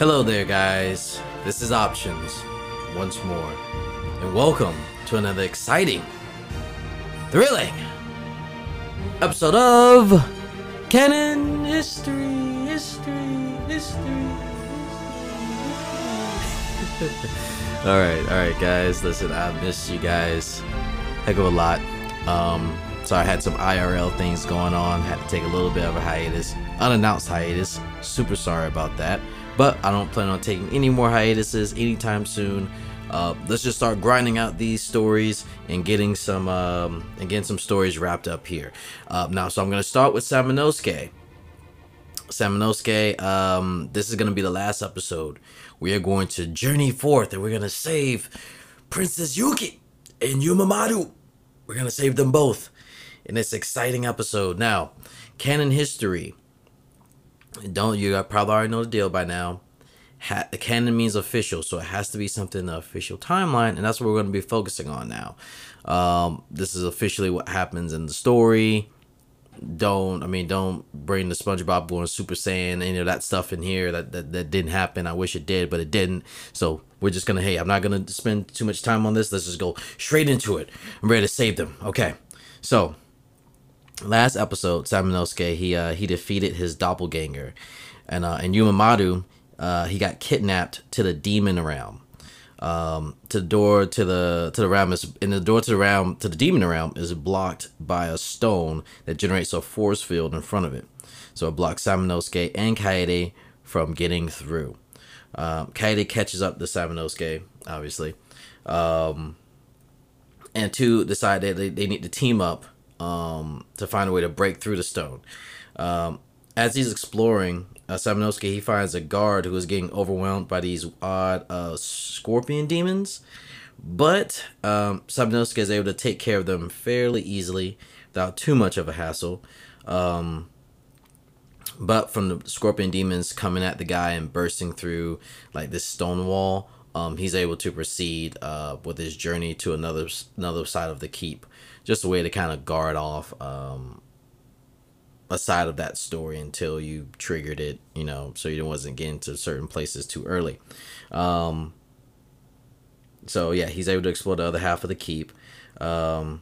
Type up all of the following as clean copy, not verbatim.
Hello there guys, this is Options once more, and welcome to another exciting, thrilling episode of Canon History. Alright guys, listen, I miss you guys heck of a lot. So I had some IRL things going on, had to take a little bit of a hiatus, unannounced hiatus, super sorry about that. But I don't plan on taking any more hiatuses anytime soon. Let's just start grinding out these stories and getting some stories wrapped up here. So I'm gonna start with Samanosuke. This is gonna be the last episode. We are going to journey forth and we're gonna save Princess Yuki and Yumemaru. We're gonna save them both in this exciting episode. Now, canon history. You probably already know the deal by now. Canon means official, so it has to be something in the official timeline, and that's what we're going to be focusing on now. This is officially what happens in the story. Don't bring the SpongeBob going Super Saiyan, any of that stuff in here. That didn't happen. I wish it did, but it didn't. So we're just gonna, hey, I'm not gonna spend too much time on this. Let's just go straight into it. I'm ready to save them. Okay, so last episode, Samanosuke, he defeated his doppelganger, and Yumemaru, he got kidnapped to the demon realm, the door to the demon realm is blocked by a stone that generates a force field in front of it, so it blocks Samanosuke and Kaede from getting through. Kaede catches up to Samanosuke, obviously, and two decide that they need to team up to find a way to break through the stone. As he's exploring, Samanosuke, he finds a guard who is getting overwhelmed by these odd scorpion demons, but Samanosuke is able to take care of them fairly easily without too much of a hassle. But from the scorpion demons coming at the guy and bursting through like this stone wall, he's able to proceed with his journey to another side of the keep. Just a way to kind of guard off a side of that story until you triggered it, so you wasn't getting to certain places too early. So yeah, he's able to explore the other half of the keep. Well,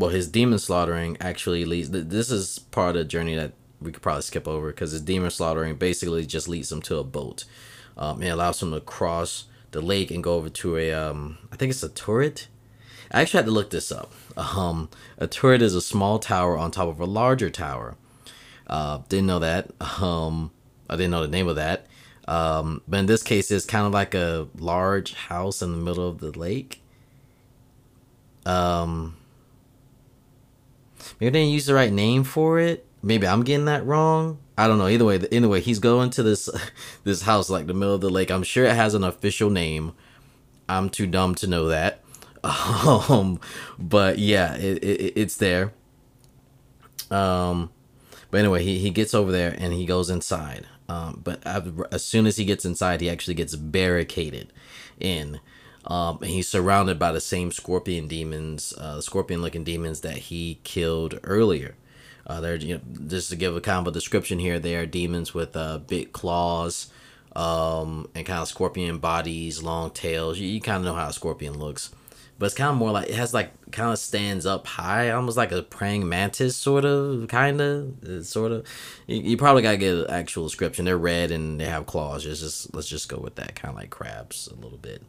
his demon slaughtering actually leads. This is part of the journey that we could probably skip over, because his demon slaughtering basically just leads him to a boat. It allows him to cross the lake and go over to a I think it's a turret. I actually had to look this up. A turret is a small tower on top of a larger tower. Didn't know that. I didn't know the name of that. But in this case, it's kind of like a large house in the middle of the lake. Maybe they didn't use the right name for it. Maybe I'm getting that wrong. I don't know. Either way, he's going to this house like the middle of the lake. I'm sure it has an official name. I'm too dumb to know that. But yeah, it's there. But anyway, he gets over there and he goes inside. But as soon as he gets inside, he actually gets barricaded in. And he's surrounded by the same scorpion-looking demons that he killed earlier. They're, just to give a kind of a description here, they are demons with big claws, and kind of scorpion bodies, long tails. You kind of know how a scorpion looks. But it's kind of more like, it has like, kind of stands up high, almost like a praying mantis, sort of. You probably got to get an actual description. They're red and they have claws. Let's just go with that, kind of like crabs a little bit.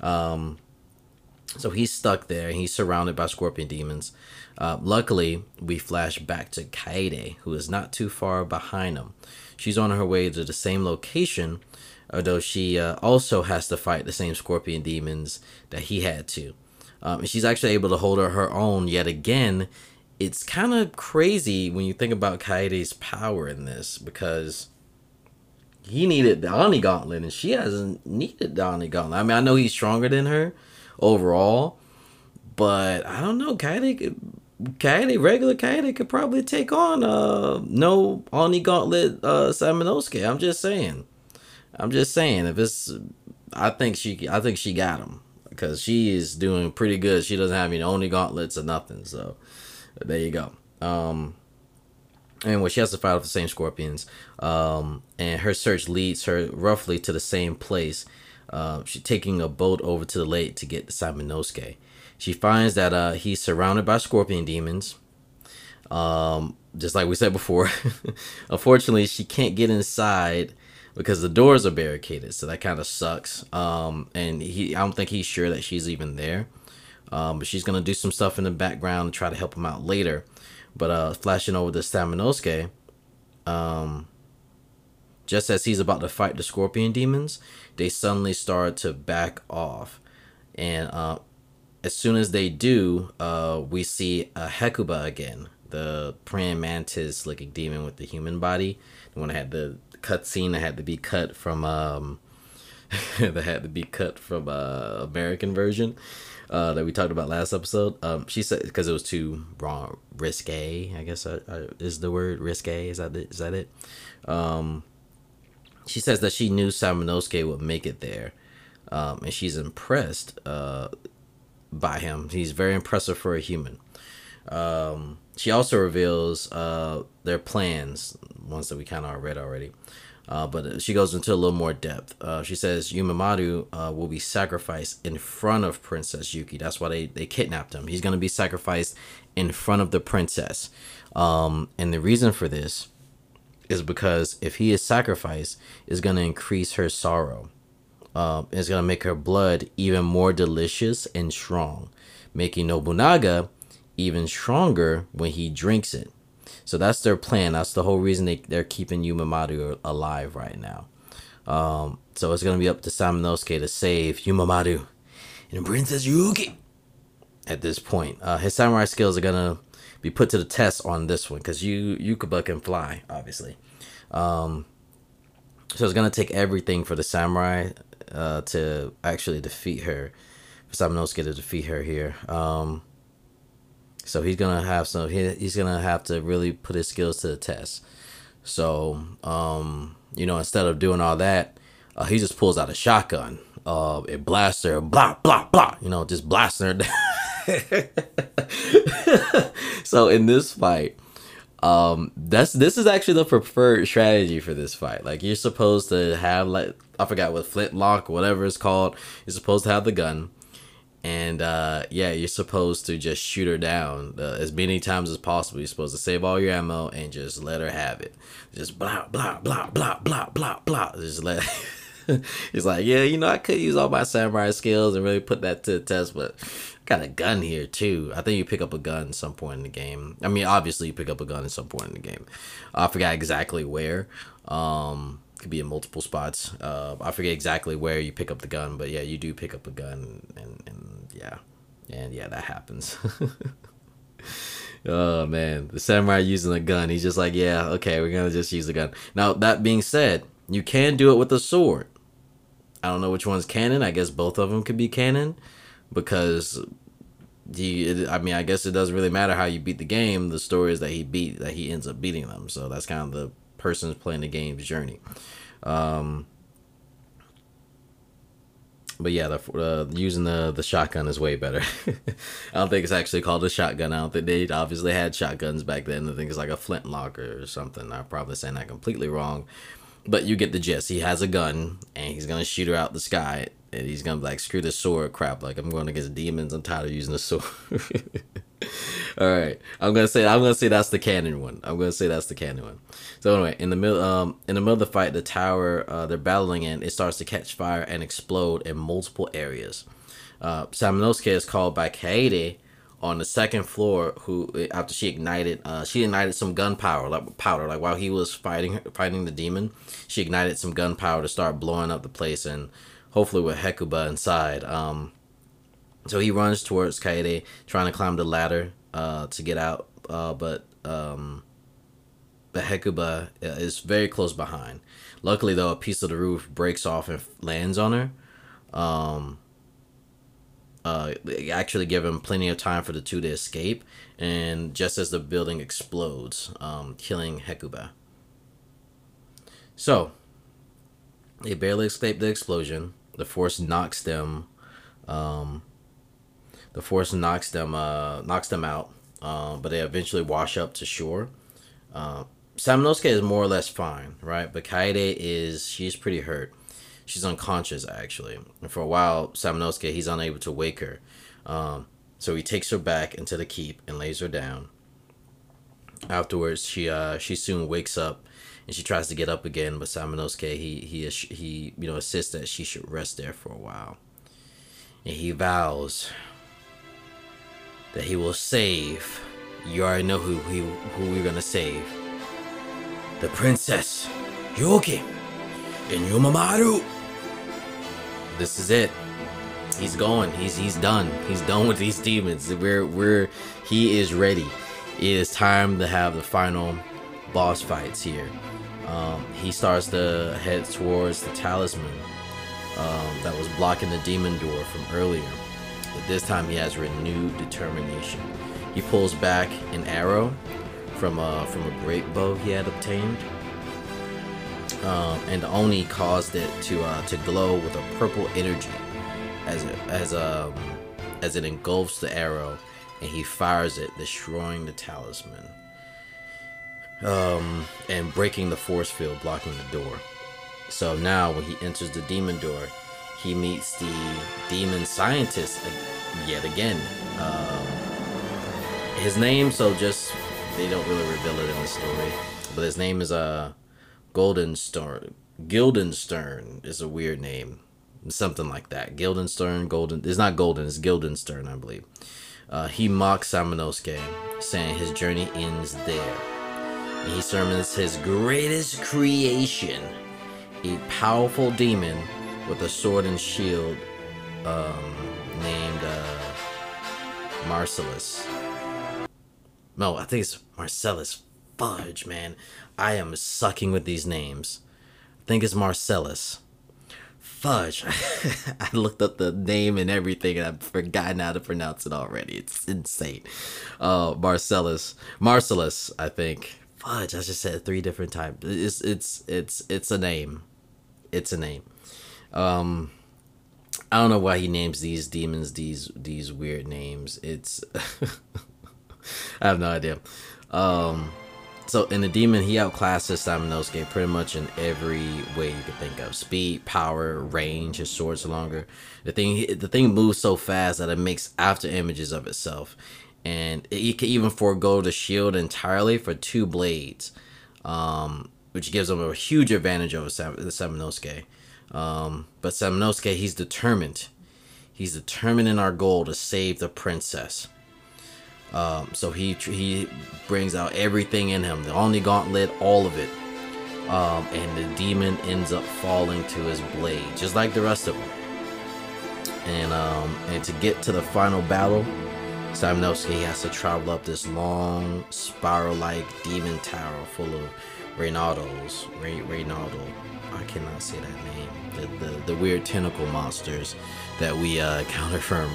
So he's stuck there. He's surrounded by scorpion demons. Luckily, we flash back to Kaede, who is not too far behind him. She's on her way to the same location, although she also has to fight the same scorpion demons that he had to. And she's actually able to hold her own yet again. It's kind of crazy when you think about Kaede's power in this, because he needed the Oni Gauntlet and she hasn't needed the Oni Gauntlet. I mean, I know he's stronger than her overall, but I don't know. Regular Kaede could probably take on no Oni Gauntlet Samanosuke. I'm just saying. I think she got him, because she is doing pretty good. She doesn't have any Oni Gauntlets or nothing. So there you go. Anyway, she has to fight off the same scorpions, and her search leads her roughly to the same place. She's taking a boat over to the lake to get to Samanosuke. She finds that he's surrounded by scorpion demons, just like we said before. Unfortunately, she can't get inside because the doors are barricaded, so that kind of sucks. And I don't think he's sure that she's even there. But she's going to do some stuff in the background to try to help him out later. But flashing over to Samanosuke, just as he's about to fight the scorpion demons, they suddenly start to back off. And as soon as they do, we see Hecuba again, the praying mantis looking demon with the human body. When I had the cutscene that had to be cut from American version that we talked about last episode. She said, because it was too wrong, risque, I guess is the word, risque, is that it? She says that she knew Samanosuke would make it there, and she's impressed by him. He's very impressive for a human. She also reveals their plans, ones that we kind of read already. But she goes into a little more depth. She says Yumemaru will be sacrificed in front of Princess Yuki. That's why they kidnapped him. He's going to be sacrificed in front of the princess. And the reason for this is because if he is sacrificed, it's going to increase her sorrow. It's going to make her blood even more delicious and strong, making Nobunaga even stronger when he drinks it. So that's their plan. That's the whole reason they're keeping Yumemaru alive right now. So it's going to be up to Samanosuke to save Yumemaru and Princess Yuki at this point. His samurai skills are going to be put to the test on this one because Hecuba can fly, obviously. So it's going to take everything for the samurai to actually defeat her, for Samanosuke to defeat her here. So he's gonna have to really put his skills to the test. So instead of doing all that, he just pulls out a shotgun. It blasts her, blah blah blah. Just blasting her. So in this fight, this is actually the preferred strategy for this fight. Like, you're supposed to have, like, I forgot what, flintlock, whatever it's called. You're supposed to have the gun. And you're supposed to just shoot her down as many times as possible. You're supposed to save all your ammo and just let her have it. Just blah blah blah blah blah blah blah. Just let. He's like, yeah, I could use all my samurai skills and really put that to the test, but I got a gun here too. I think you pick up a gun at some point in the game. I mean, obviously you pick up a gun at some point in the game. I forgot exactly where. Could be in multiple spots. I forget exactly where you pick up the gun, but yeah, you do pick up a gun, and that happens. Oh man, the samurai using a gun, he's just like, yeah, okay, we're gonna just use the gun. Now, that being said, you can do it with a sword. I don't know which one's canon. I guess both of them could be canon, because I guess it doesn't really matter how you beat the game. The story is that he ends up beating them, so that's kind of the person's playing the game's journey. But yeah, using the shotgun is way better. I don't think it's actually called a shotgun. I don't think they obviously had shotguns back then. I think it's like a flintlock or something. I'm probably saying that completely wrong, but you get the gist. He has a gun and he's gonna shoot her out the sky, and he's gonna be like, screw this sword crap, like, I'm going against demons, I'm tired of using the sword. All right, I'm gonna say that's the canon one. So anyway, in the middle of the fight, the tower they're battling in, it starts to catch fire and explode in multiple areas. Samanosuke is called by Kaede on the second floor, who, after she ignited some gunpowder, like while he was fighting the demon, she ignited some gunpowder to start blowing up the place, and hopefully with Hecuba inside. So he runs towards Kaede, trying to climb the ladder to get out, but Hecuba is very close behind. Luckily, though, a piece of the roof breaks off and lands on her. Actually give him plenty of time for the two to escape, and just as the building explodes, killing Hecuba. So they barely escaped the explosion. The force knocks them out, but they eventually wash up to shore. Samanosuke is more or less fine, right? But Kaede is, she's pretty hurt. She's unconscious, actually. And for a while, Samanosuke, he's unable to wake her. So he takes her back into the keep and lays her down. Afterwards, she soon wakes up and she tries to get up again. But Samanosuke, he you know, insists that she should rest there for a while. And he vows that he will save. You already know who we're going to save. The princess, Yuki, and Yumemaru. This is it. He's going. He's done. He's done with these demons. He is ready. It is time to have the final boss fights here. He starts to head towards the talisman that was blocking the demon door from earlier. But this time he has renewed determination. He pulls back an arrow from a great bow he had obtained, and Oni caused it to glow with a purple energy as it engulfs the arrow, and he fires it, destroying the talisman, and breaking the force field blocking the door. So now when he enters the demon door, he meets the demon scientist yet again. His name, so just, they don't really reveal it in the story, but his name is Guildenstern. Guildenstern is a weird name, something like that. Guildenstern, Golden. It's not Golden. It's Guildenstern, I believe. He mocks Samanosuke, saying his journey ends there. And he summons his greatest creation, a powerful demon with a sword and shield, named Marcellus. No, I think it's Marcellus. Fudge, man. I am sucking with these names. I think it's Marcellus. Fudge. I looked up the name and everything, and I've forgotten how to pronounce it already. It's insane. Marcellus. Marcellus, I think. Fudge, I just said it 3 different times. It's a name. It's a name. I don't know why he names these demons these weird names. It's... I have no idea. So in the demon, he outclasses Samanosuke pretty much in every way you can think of: speed, power, range. His sword's longer. The thing moves so fast that it makes after images of itself, and it can even forego the shield entirely for 2 blades, which gives him a huge advantage over Samanosuke. But Samanosuke, he's determined. He's determined in our goal to save the princess. So he brings out everything in him, the Omni Gauntlet, all of it, and the demon ends up falling to his blade, just like the rest of them. And to get to the final battle, Samanosuke has to travel up this long spiral-like demon tower full of Reynaldos. Reynaldo, I cannot say that name. The weird tentacle monsters that we encountered from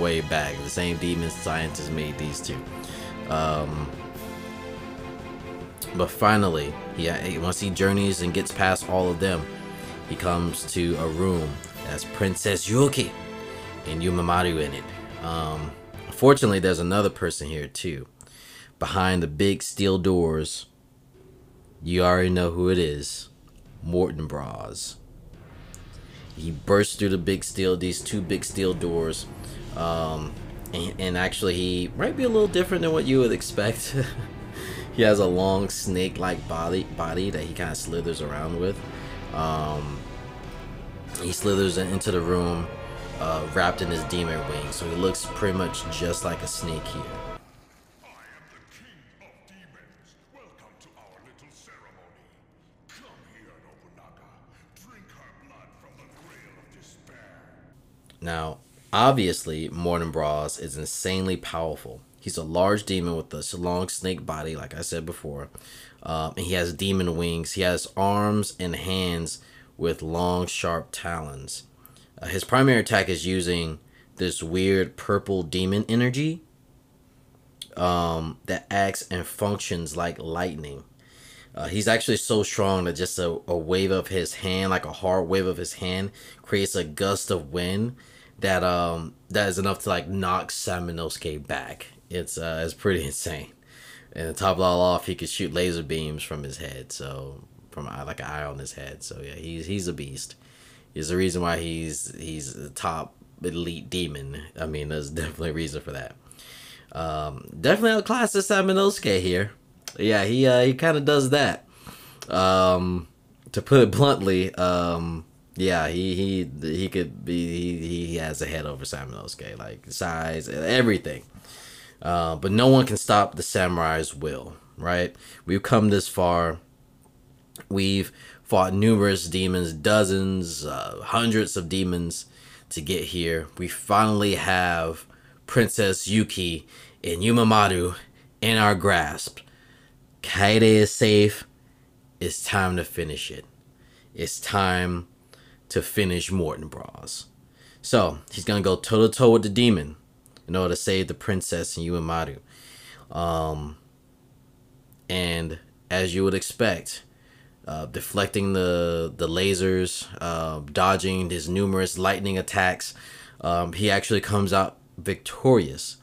way back. The same demon scientists made these 2. But finally, once he journeys and gets past all of them, he comes to a room that's Princess Yuki and Yumemaru in it. Fortunately, there's another person here too. Behind the big steel doors, you already know who it is. Morten Braz. He bursts through the big steel, these 2 big steel doors, and actually he might be a little different than what you would expect. He has a long snake-like body that he kind of slithers around with. He slithers into the room, wrapped in his demon wings, so he looks pretty much just like a snake here. Now, obviously, Morten Braz is insanely powerful. He's a large demon with a long snake body, like I said before. And he has demon wings. He has arms and hands with long, sharp talons. His primary attack is using this weird purple demon energy that acts and functions like lightning. He's actually so strong that just a wave of his hand, like a hard wave of his hand, creates a gust of wind that that is enough to like knock Samanosuke back. It's pretty insane. And to top it all off, he could shoot laser beams from his head, so from like an eye on his head. So yeah, he's a beast. There's a reason why he's the top elite demon. I mean, there's definitely a reason for that. Definitely outclassed Samanosuke here. Yeah, he kind of does that. To put it bluntly, yeah, he could be he has a head over Samanosuke, like size and everything. But no one can stop the samurai's will, right? We've come this far. We've fought numerous demons, dozens, hundreds of demons to get here. We finally have Princess Yuki and Yumemaru in our grasp. Kaede is safe. It's time to finish it. It's time to finish Morten Braz. So he's going to go toe-to-toe with the demon in order to save the princess and Yumemaru. And as you would expect, deflecting the lasers, dodging his numerous lightning attacks, he actually comes out victorious.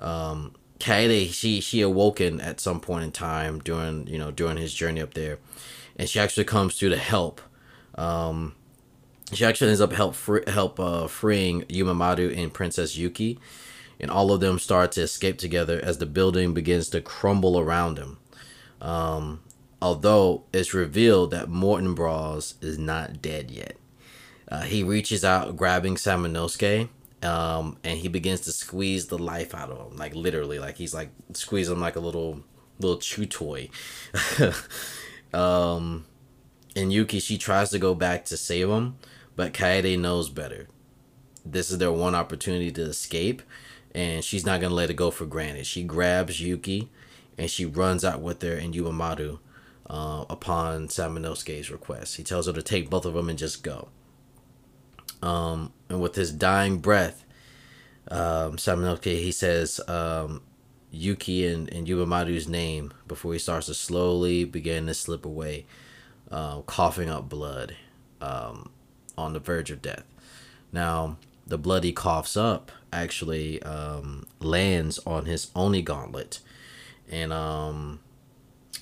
Kaede, she awoken at some point in time during, you know, during his journey up there, and she actually comes through to help. She actually ends up freeing Yumemaru and Princess Yuki, and all of them start to escape together as the building begins to crumble around them. Although it's revealed that Morten Braz is not dead yet. He reaches out, grabbing Samanosuke, and he begins to squeeze the life out of him, like literally, like he's like squeezing him like a little chew toy. And Yuki, she tries to go back to save him, but Kaede knows better. This is their one opportunity to escape, and she's not gonna let it go for granted. She grabs Yuki, and she runs out with her and Yumemaru, upon Samanosuke's request. He tells her to take both of them and just go. And with his dying breath, Samanosuke, he says Yuki and Yubamaru's name before he starts to slowly begin to slip away, coughing up blood, on the verge of death. Now, the blood he coughs up actually lands on his Oni gauntlet, and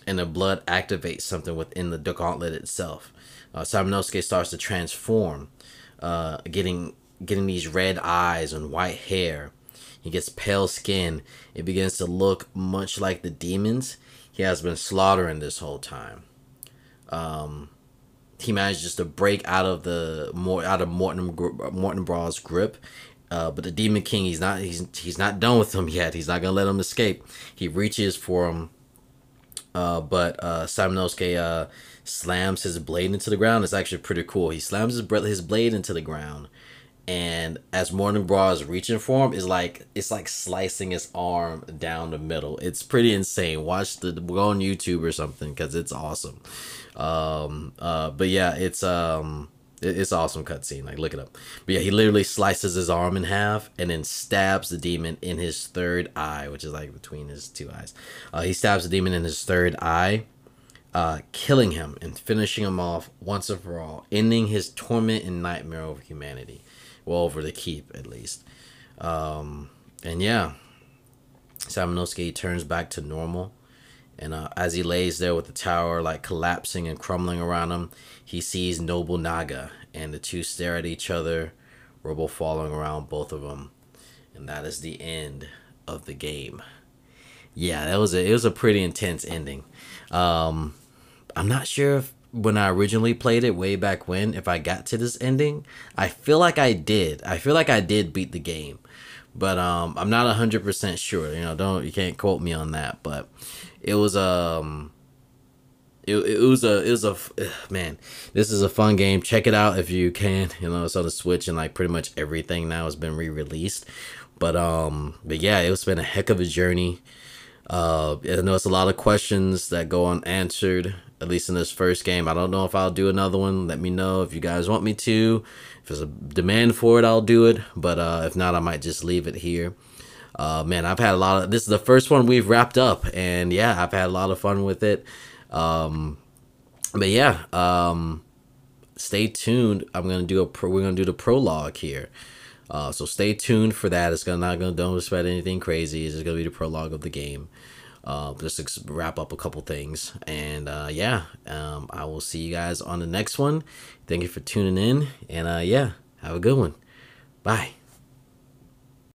the blood activates something within the gauntlet itself. Samanosuke starts to transform, getting these red eyes and white hair. He gets pale skin. It begins to look much like the demons he has been slaughtering this whole time. He manages to break out of Morten Braz's grip, but the Demon King, he's not done with him yet. He's not gonna let him escape. He reaches for him, but Samanosuke slams his blade into the ground. It's actually pretty cool. He slams his blade into the ground, and as Morten Braz is reaching for him, it's like slicing his arm down the middle. It's pretty insane. Watch go on YouTube or something, because it's awesome. But yeah, it's awesome cutscene. Like, look it up. But yeah, he literally slices his arm in half and then stabs the demon in his third eye, which is like between his two eyes. He stabs the demon in his third eye, killing him and finishing him off once and for all, ending his torment and nightmare over humanity, well, over the keep at least. And yeah, Samanosuke turns back to normal, and as he lays there with the tower like collapsing and crumbling around him, he sees Nobunaga, and the two stare at each other, rubble falling around both of them, and that is the end of the game. Yeah, it was a pretty intense ending. I'm not sure if when I originally played it way back when, if I got to this ending. I feel like I did. I feel like I did beat the game, but I'm not 100% sure. You know, you can't quote me on that. But it was man, this is a fun game. Check it out if you can. You know, it's on the Switch, and like pretty much everything now has been re-released. But yeah, it's been a heck of a journey. I know it's a lot of questions that go unanswered, at least in this first game. I don't know if I'll do another one. Let me know if you guys want me to. If there's a demand for it, I'll do it. But if not, I might just leave it here. Man, I've had a lot of... This is the first one we've wrapped up. And yeah, I've had a lot of fun with it. But yeah, stay tuned. We're going to do the prologue here. So stay tuned for that. It's not going to, don't expect anything crazy. It's just going to be the prologue of the game. just to wrap up a couple things. And I will see you guys on the next one. Thank you for tuning in, and have a good one. Bye.